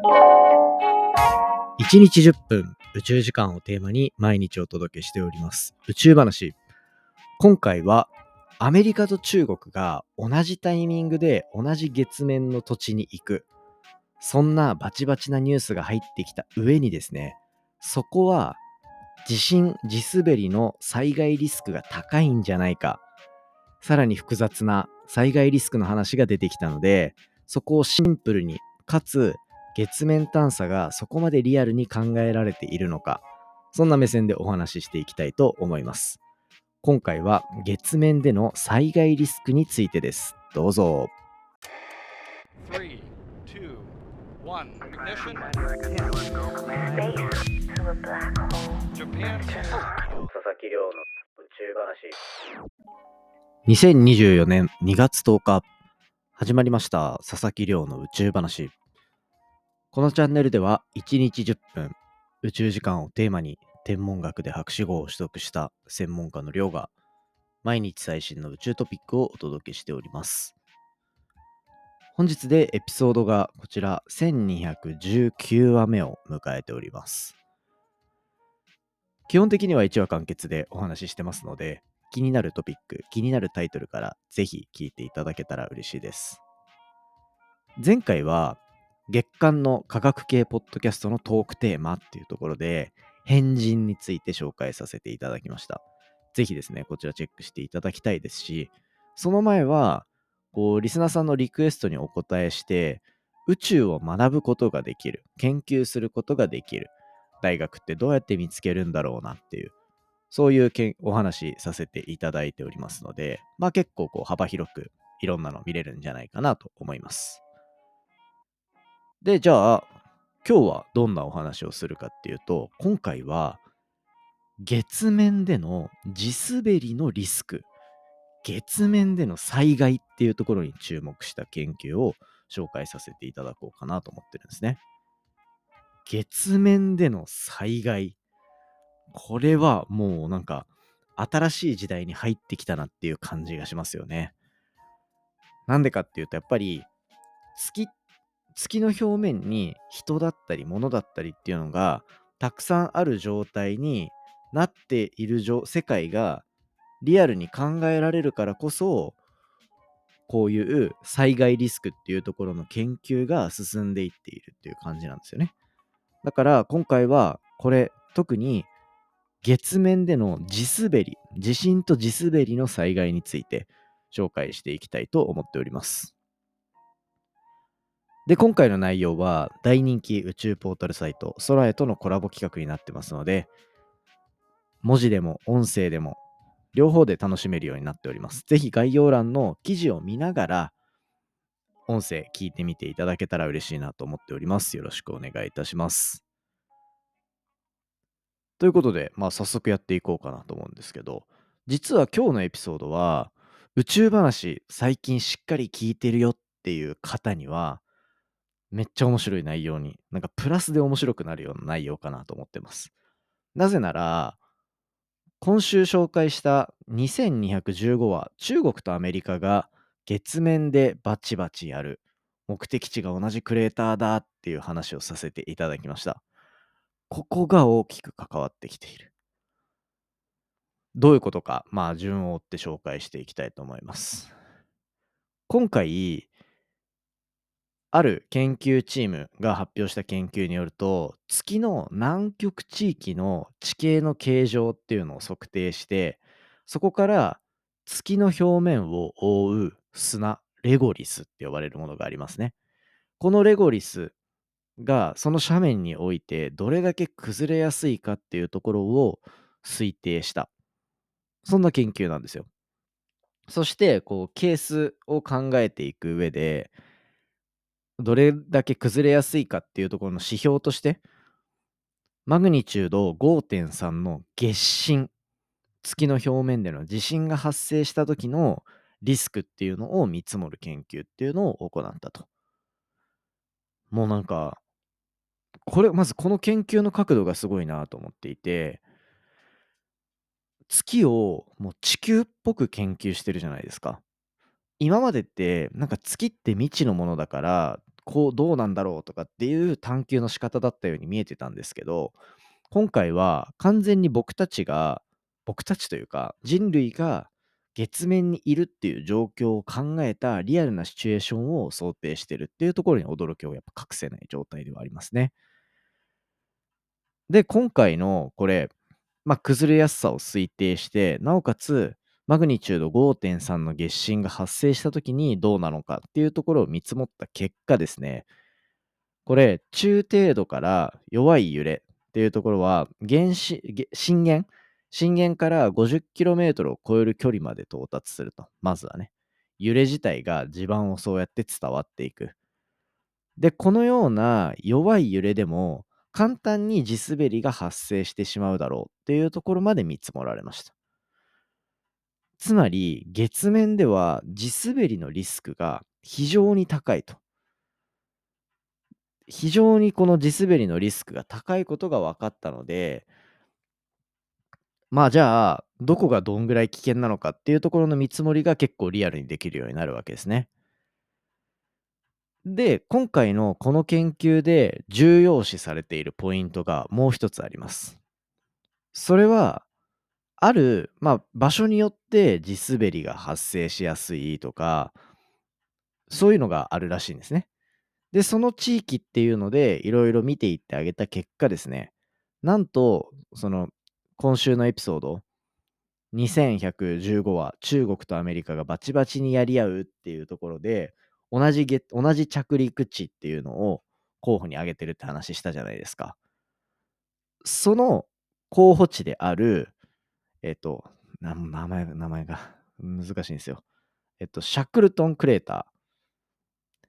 1日10分宇宙時間をテーマに毎日お届けしております宇宙話。今回はアメリカと中国が同じタイミングで同じ月面の土地に行く、そんなバチバチなニュースが入ってきた上にですね、そこは地震地滑りの災害リスクが高いんじゃないか、さらに複雑な災害リスクの話が出てきたので、そこをシンプルにかつ月面探査がそこまでリアルに考えられているのか、そんな目線でお話ししていきたいと思います。今回は月面での災害リスクについてです。どうぞ。3、2、2024年2月10日始まりました佐々木亮の宇宙話。このチャンネルでは1日10分宇宙時間をテーマに天文学で博士号を取得した専門家の亮が毎日最新の宇宙トピックをお届けしております。本日でエピソードがこちら1219話目を迎えております。基本的には1話完結でお話ししてますので、気になるトピック、気になるタイトルからぜひ聞いていただけたら嬉しいです。前回は月間の科学系ポッドキャストのトークテーマっていうところで変人について紹介させていただきました。ぜひですね、こちらチェックしていただきたいですし、その前はこうリスナーさんのリクエストにお答えして宇宙を学ぶことができる、研究することができる大学ってどうやって見つけるんだろうなっていう、そういうお話させていただいておりますので、まあ結構こう幅広くいろんなの見れるんじゃないかなと思います。で、じゃあ今日はどんなお話をするかっていうと、今回は月面での地滑りのリスク、月面での災害っていうところに注目した研究を紹介させていただこうかなと思ってるんですね。月面での災害、これはもうなんか新しい時代に入ってきたなっていう感じがしますよね。なんでかっていうと、やっぱり月の表面に人だったり物だったりっていうのがたくさんある状態になっている世界がリアルに考えられるからこそ、こういう災害リスクっていうところの研究が進んでいっているっていう感じなんですよね。だから今回はこれ、特に月面での地震と地滑りの災害について紹介していきたいと思っております。で、今回の内容は大人気宇宙ポータルサイト空へとのコラボ企画になってますので、文字でも音声でも両方で楽しめるようになっております。ぜひ概要欄の記事を見ながら音声聞いてみていただけたら嬉しいなと思っております。よろしくお願いいたします。ということで、早速やっていこうかなと思うんですけど、実は今日のエピソードは宇宙話最近しっかり聞いてるよっていう方にはめっちゃ面白い内容に、なんかプラスで面白くなるような内容かなと思ってます。なぜなら、今週紹介した2215話、中国とアメリカが月面でバチバチやる、目的地が同じクレーターだっていう話をさせていただきました。ここが大きく関わってきている。どういうことか、順を追って紹介していきたいと思います。今回、ある研究チームが発表した研究によると、月の南極地域の地形の形状っていうのを測定して、そこから月の表面を覆う砂、レゴリスって呼ばれるものがありますね。このレゴリスがその斜面においてどれだけ崩れやすいかっていうところを推定した、そんな研究なんですよ。そしてこうケースを考えていく上で、どれだけ崩れやすいかっていうところの指標として、マグニチュード 5.3 の月震、月の表面での地震が発生した時のリスクっていうのを見積もる研究っていうのを行ったと。もうなんか、まずこの研究の角度がすごいなと思っていて、月をもう地球っぽく研究してるじゃないですか。今までってなんか月って未知のものだからこうどうなんだろうとかっていう探求の仕方だったように見えてたんですけど、今回は完全に僕たちというか人類が月面にいるっていう状況を考えたリアルなシチュエーションを想定してるっていうところに驚きをやっぱ隠せない状態ではありますね。で、今回のこれ、崩れやすさを推定して、なおかつマグニチュード5.3の月震が発生した時にどうなのかっていうところを見積もった結果ですね、これ中程度から弱い揺れっていうところは震源から 50km を超える距離まで到達すると、まずはね、揺れ自体が地盤をそうやって伝わっていく。で、このような弱い揺れでも簡単に地滑りが発生してしまうだろうっていうところまで見積もられました。つまり月面では地滑りのリスクが非常に高いと。非常にこの地滑りのリスクが高いことが分かったので、じゃあどこがどんぐらい危険なのかっていうところの見積もりが結構リアルにできるようになるわけですね。で、今回のこの研究で重要視されているポイントがもう一つあります。それはある、場所によって地滑りが発生しやすいとか、そういうのがあるらしいんですね。で、その地域っていうのでいろいろ見ていってあげた結果ですね、なんとその今週のエピソード2115は中国とアメリカがバチバチにやり合うっていうところで同じ着陸地っていうのを候補に挙げてるって話したじゃないですか。その候補地である名前が難しいんですよ。シャクルトンクレーター、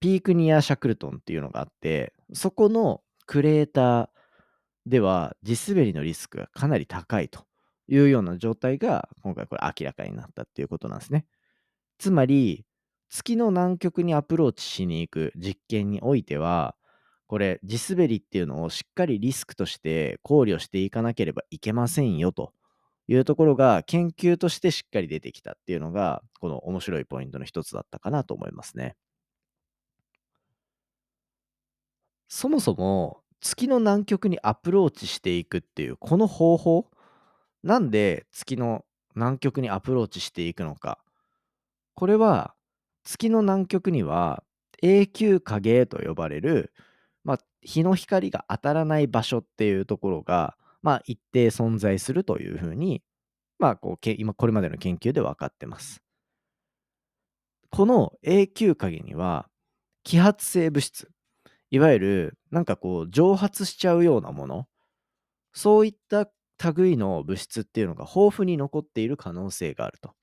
ピークニアシャクルトンっていうのがあって、そこのクレーターでは地滑りのリスクがかなり高いというような状態が今回これ明らかになったっていうことなんですね。つまり月の南極にアプローチしに行く実験においては、これ地滑りっていうのをしっかりリスクとして考慮していかなければいけませんよというところが研究としてしっかり出てきたっていうのがこの面白いポイントの一つだったかなと思いますね。そもそも月の南極にアプローチしていくっていうこの方法、なんで月の南極にアプローチしていくのか、これは月の南極には永久影と呼ばれる、日の光が当たらない場所っていうところが、一定存在するというふうに、今これまでの研究で分かってます。この永久影には揮発性物質、いわゆる蒸発しちゃうようなもの、そういった類の物質っていうのが豊富に残っている可能性があると。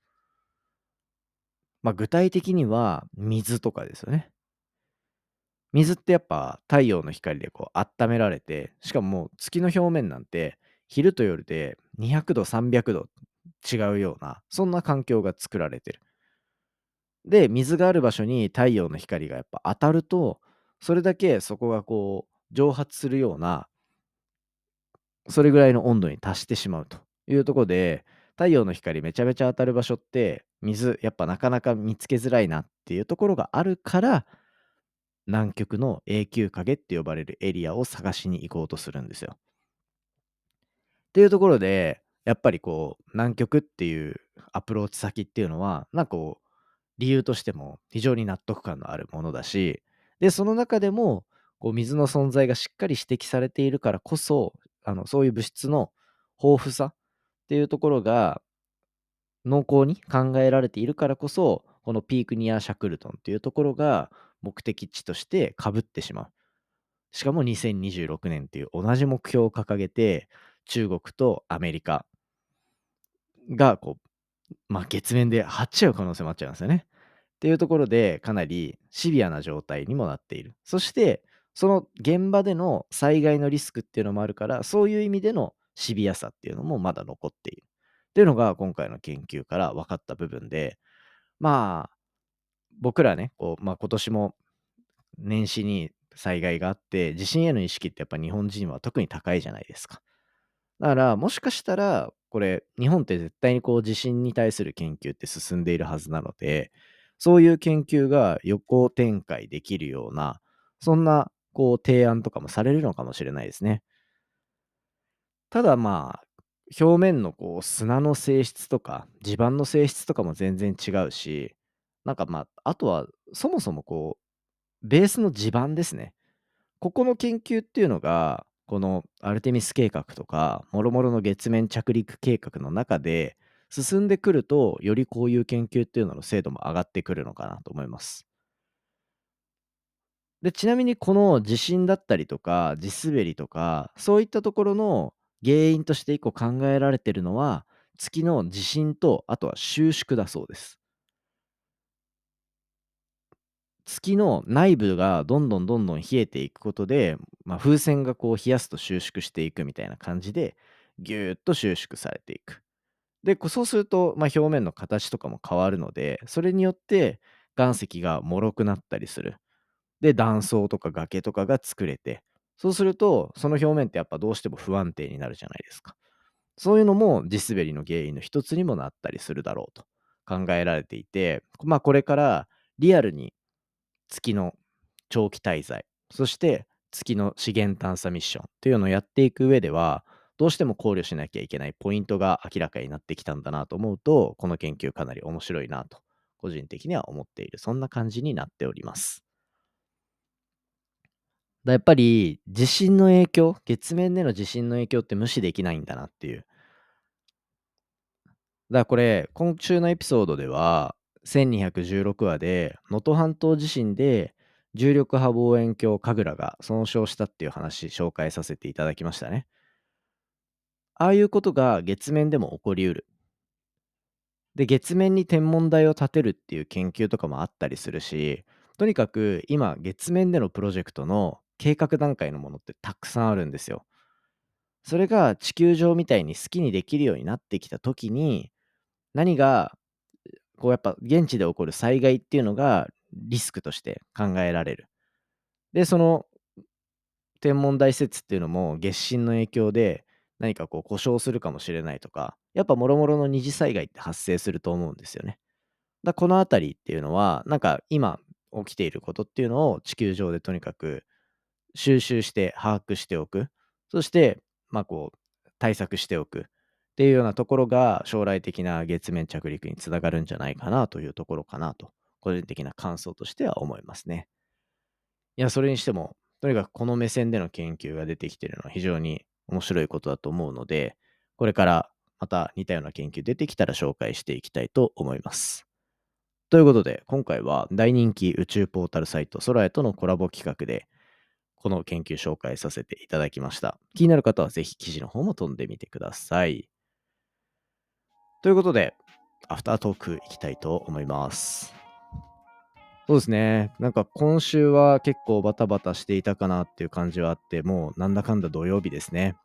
具体的には水とかですよね。水ってやっぱ太陽の光で温められて、しかももう月の表面なんて昼と夜で200度300度違うような、そんな環境が作られてる。で、水がある場所に太陽の光がやっぱ当たると、それだけそこが蒸発するような、それぐらいの温度に達してしまうというところで、太陽の光めちゃめちゃ当たる場所って水やっぱなかなか見つけづらいなっていうところがあるから、南極の永久影って呼ばれるエリアを探しに行こうとするんですよ。っていうところでやっぱり南極っていうアプローチ先っていうのは理由としても非常に納得感のあるものだし、でその中でも水の存在がしっかり指摘されているからこそ、そういう物質の豊富さっていうところが濃厚に考えられているからこそ、このピークニア・シャクルトンっていうところが目的地として被ってしまう。しかも2026年っていう同じ目標を掲げて中国とアメリカが月面で張っちゃう可能性もあっちゃうんですよね。っていうところでかなりシビアな状態にもなっている。そしてその現場での災害のリスクっていうのもあるから、そういう意味でのシビアさっていうのもまだ残っているっていうのが今回の研究から分かった部分で、僕らね今年も年始に災害があって、地震への意識ってやっぱ日本人は特に高いじゃないですか。だからもしかしたらこれ日本って絶対に地震に対する研究って進んでいるはずなので、そういう研究が横展開できるような、そんな提案とかもされるのかもしれないですね。ただまあ、表面の砂の性質とか地盤の性質とかも全然違うし、なんかまあ、あとはそもそもベースの地盤ですね。ここの研究っていうのが、このアルテミス計画とか、もろもろの月面着陸計画の中で進んでくると、よりこういう研究っていうのの精度も上がってくるのかなと思います。で、ちなみにこの地震だったりとか地滑りとか、そういったところの原因として一個考えられているのは、月の地震と、あとは収縮だそうです。月の内部がどんどんどんどん冷えていくことで、まあ、風船が冷やすと収縮していくみたいな感じで、ぎゅーっと収縮されていく。で、そうすると、まあ、表面の形とかも変わるので、それによって岩石が脆くなったりする。で、断層とか崖とかが作れて、そうするとその表面ってやっぱどうしても不安定になるじゃないですか。そういうのも地滑りの原因の一つにもなったりするだろうと考えられていて、まあ、これからリアルに月の長期滞在、そして月の資源探査ミッションというのをやっていく上では、どうしても考慮しなきゃいけないポイントが明らかになってきたんだなと思うと、この研究かなり面白いなと個人的には思っている、そんな感じになっております。やっぱり地震の影響、月面での地震の影響って無視できないんだなっていう。だからこれ、今週のエピソードでは1216話で能登半島地震で重力波望遠鏡神楽が損傷したっていう話紹介させていただきましたね。ああいうことが月面でも起こりうる。で、月面に天文台を建てるっていう研究とかもあったりするし、とにかく今月面でのプロジェクトの計画段階のものってたくさんあるんですよ。それが地球上みたいに好きにできるようになってきた時に、何がやっぱ現地で起こる災害っていうのがリスクとして考えられる。で、その天文台施設っていうのも月震の影響で何か故障するかもしれないとか、やっぱもろもろの二次災害って発生すると思うんですよね。だからこのあたりっていうのは、なんか今起きていることっていうのを地球上でとにかく収集して把握しておく、そしてまあ対策しておくっていうようなところが、将来的な月面着陸につながるんじゃないかなというところかなと、個人的な感想としては思いますね。いや、それにしてもとにかくこの目線での研究が出てきているのは非常に面白いことだと思うので、これからまた似たような研究出てきたら紹介していきたいと思います。ということで、今回は大人気宇宙ポータルサイト空へとのコラボ企画でこの研究紹介させていただきました。気になる方はぜひ記事の方も飛んでみてください。ということで、アフタートークいきたいと思います。そうですね、なんか今週は結構バタバタしていたかなっていう感じはあって、もうなんだかんだ土曜日ですね。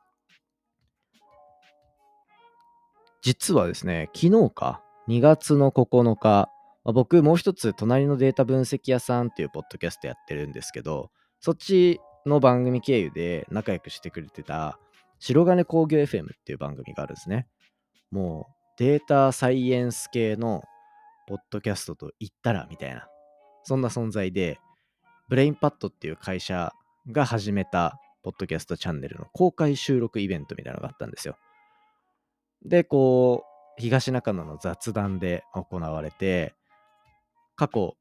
実はですね、昨日か2月の9日僕もう一つ隣のデータ分析屋さんっていうポッドキャストやってるんですけど、そっちの番組経由で仲良くしてくれてた白金工業 FM っていう番組があるんですね。もうデータサイエンス系のポッドキャストと言ったらみたいな、そんな存在で、ブレインパッドっていう会社が始めたポッドキャストチャンネルの公開収録イベントみたいなのがあったんですよ。で、東中野の雑談で行われて、過去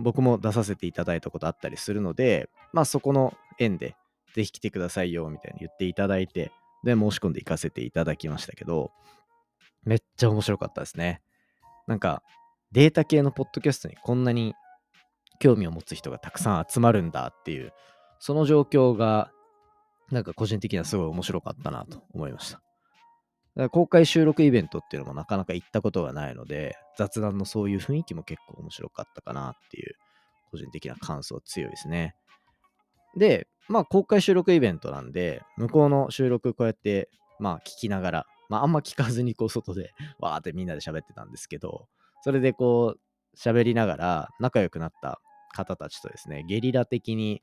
僕も出させていただいたことあったりするので、まあそこの縁でぜひ来てくださいよみたいに言っていただいて、で申し込んで行かせていただきましたけど、めっちゃ面白かったですね。なんかデータ系のポッドキャストにこんなに興味を持つ人がたくさん集まるんだっていう、その状況がなんか個人的にはすごい面白かったなと思いました。公開収録イベントっていうのもなかなか行ったことがないので、雑談のそういう雰囲気も結構面白かったかなっていう個人的な感想強いですね。で、まあ公開収録イベントなんで、向こうの収録こうやってまあ聞きながら、まああんま聞かずに外でわーってみんなで喋ってたんですけど、それで喋りながら仲良くなった方たちとですね、ゲリラ的に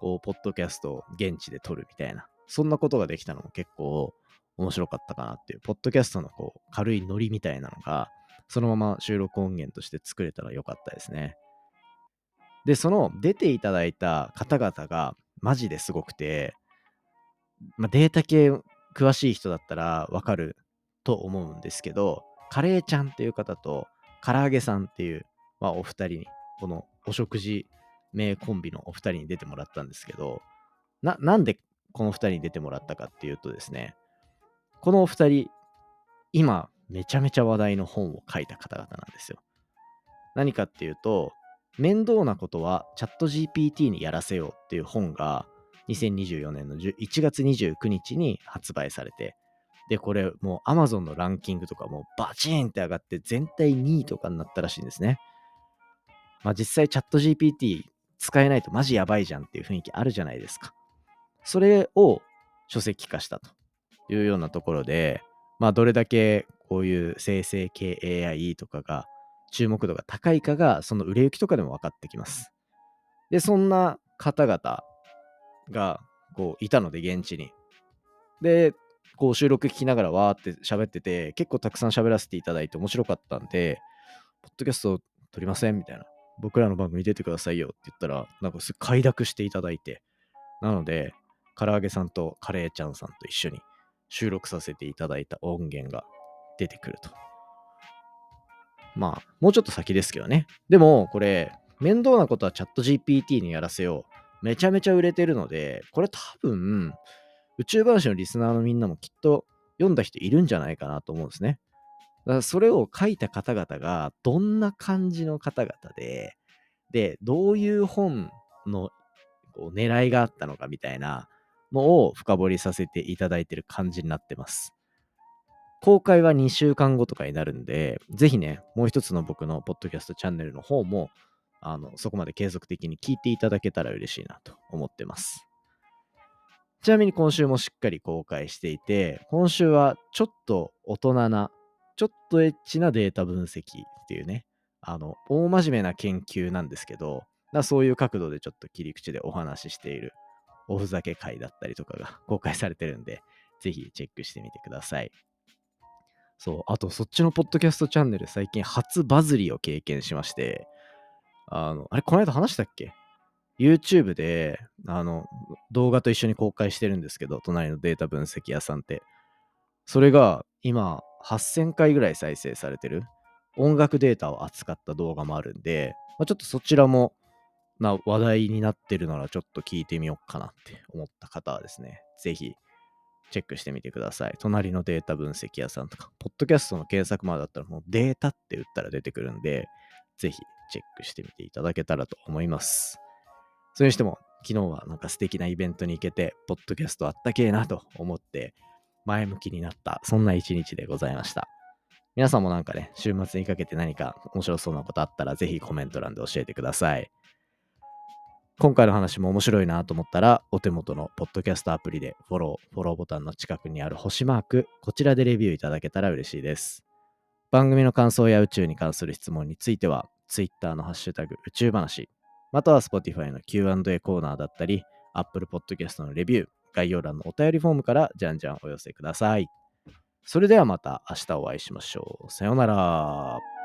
ポッドキャストを現地で撮るみたいな、そんなことができたのも結構面白かったかなっていう、ポッドキャストの軽いノリみたいなのがそのまま収録音源として作れたらよかったですね。で、その出ていただいた方々がマジですごくて、データ系詳しい人だったらわかると思うんですけど、カレーちゃんっていう方と唐揚げさんっていう、お二人に、このお食事名コンビのお二人に出てもらったんですけど、なんでこの二人に出てもらったかっていうとですね、このお二人今めちゃめちゃ話題の本を書いた方々なんですよ。何かっていうと、面倒なことはチャット GPT にやらせようっていう本が2024年の1月29日に発売されて、で、これもう Amazon のランキングとかもうバチーンって上がって全体2位とかになったらしいんですね。実際チャット GPT 使えないとマジやばいじゃんっていう雰囲気あるじゃないですか。それを書籍化したというようなところで、どれだけこういう生成系 AI とかが注目度が高いかが、その売れ行きとかでも分かってきます。で、そんな方々がこういたので、現地に。で、こう収録聞きながらわーって喋ってて、結構たくさん喋らせていただいて面白かったんで、ポッドキャスト撮りませんみたいな。僕らの番組出てくださいよって言ったら、なんかすぐ快諾していただいて。なので、唐揚げさんとカレーちゃんさんと一緒に収録させていただいた音源が出てくると。もうちょっと先ですけどね。でも、これ、面倒なことはチャット GPT にやらせよう。めちゃめちゃ売れてるので、これ多分、宇宙話のリスナーのみんなもきっと読んだ人いるんじゃないかなと思うんですね。だからそれを書いた方々が、どんな感じの方々で、で、どういう本のこう狙いがあったのかみたいなのを深掘りさせていただいてる感じになってます。公開は2週間後とかになるんで、ぜひね、もう一つの僕のポッドキャストチャンネルの方も、そこまで継続的に聞いていただけたら嬉しいなと思ってます。ちなみに今週もしっかり公開していて、今週はちょっと大人な、ちょっとエッチなデータ分析っていうね、大真面目な研究なんですけど、そういう角度でちょっと切り口でお話ししているおふざけ会だったりとかが公開されてるんで、ぜひチェックしてみてください。そう、あとそっちのポッドキャストチャンネル最近初バズりを経験しまして、この間話したっけ？ YouTube で動画と一緒に公開してるんですけど、隣のデータ分析屋さんって、それが今8000回ぐらい再生されてる音楽データを扱った動画もあるんで、ちょっとそちらも話題になってるならちょっと聞いてみようかなって思った方はですね、ぜひチェックしてみてください。隣のデータ分析屋さんとか、ポッドキャストの検索窓だったらもうデータって打ったら出てくるんで、ぜひチェックしてみていただけたらと思います。それにしても、昨日はなんか素敵なイベントに行けて、ポッドキャストあったけえなと思って、前向きになった、そんな一日でございました。皆さんもなんかね、週末にかけて何か面白そうなことあったら、ぜひコメント欄で教えてください。今回の話も面白いなと思ったら、お手元のポッドキャストアプリでフォローボタンの近くにある星マーク、こちらでレビューいただけたら嬉しいです。番組の感想や宇宙に関する質問については、Twitter のハッシュタグ宇宙話、または Spotify の Q&A コーナーだったり、Apple Podcast のレビュー、概要欄のお便りフォームからじゃんじゃんお寄せください。それではまた明日お会いしましょう。さようなら。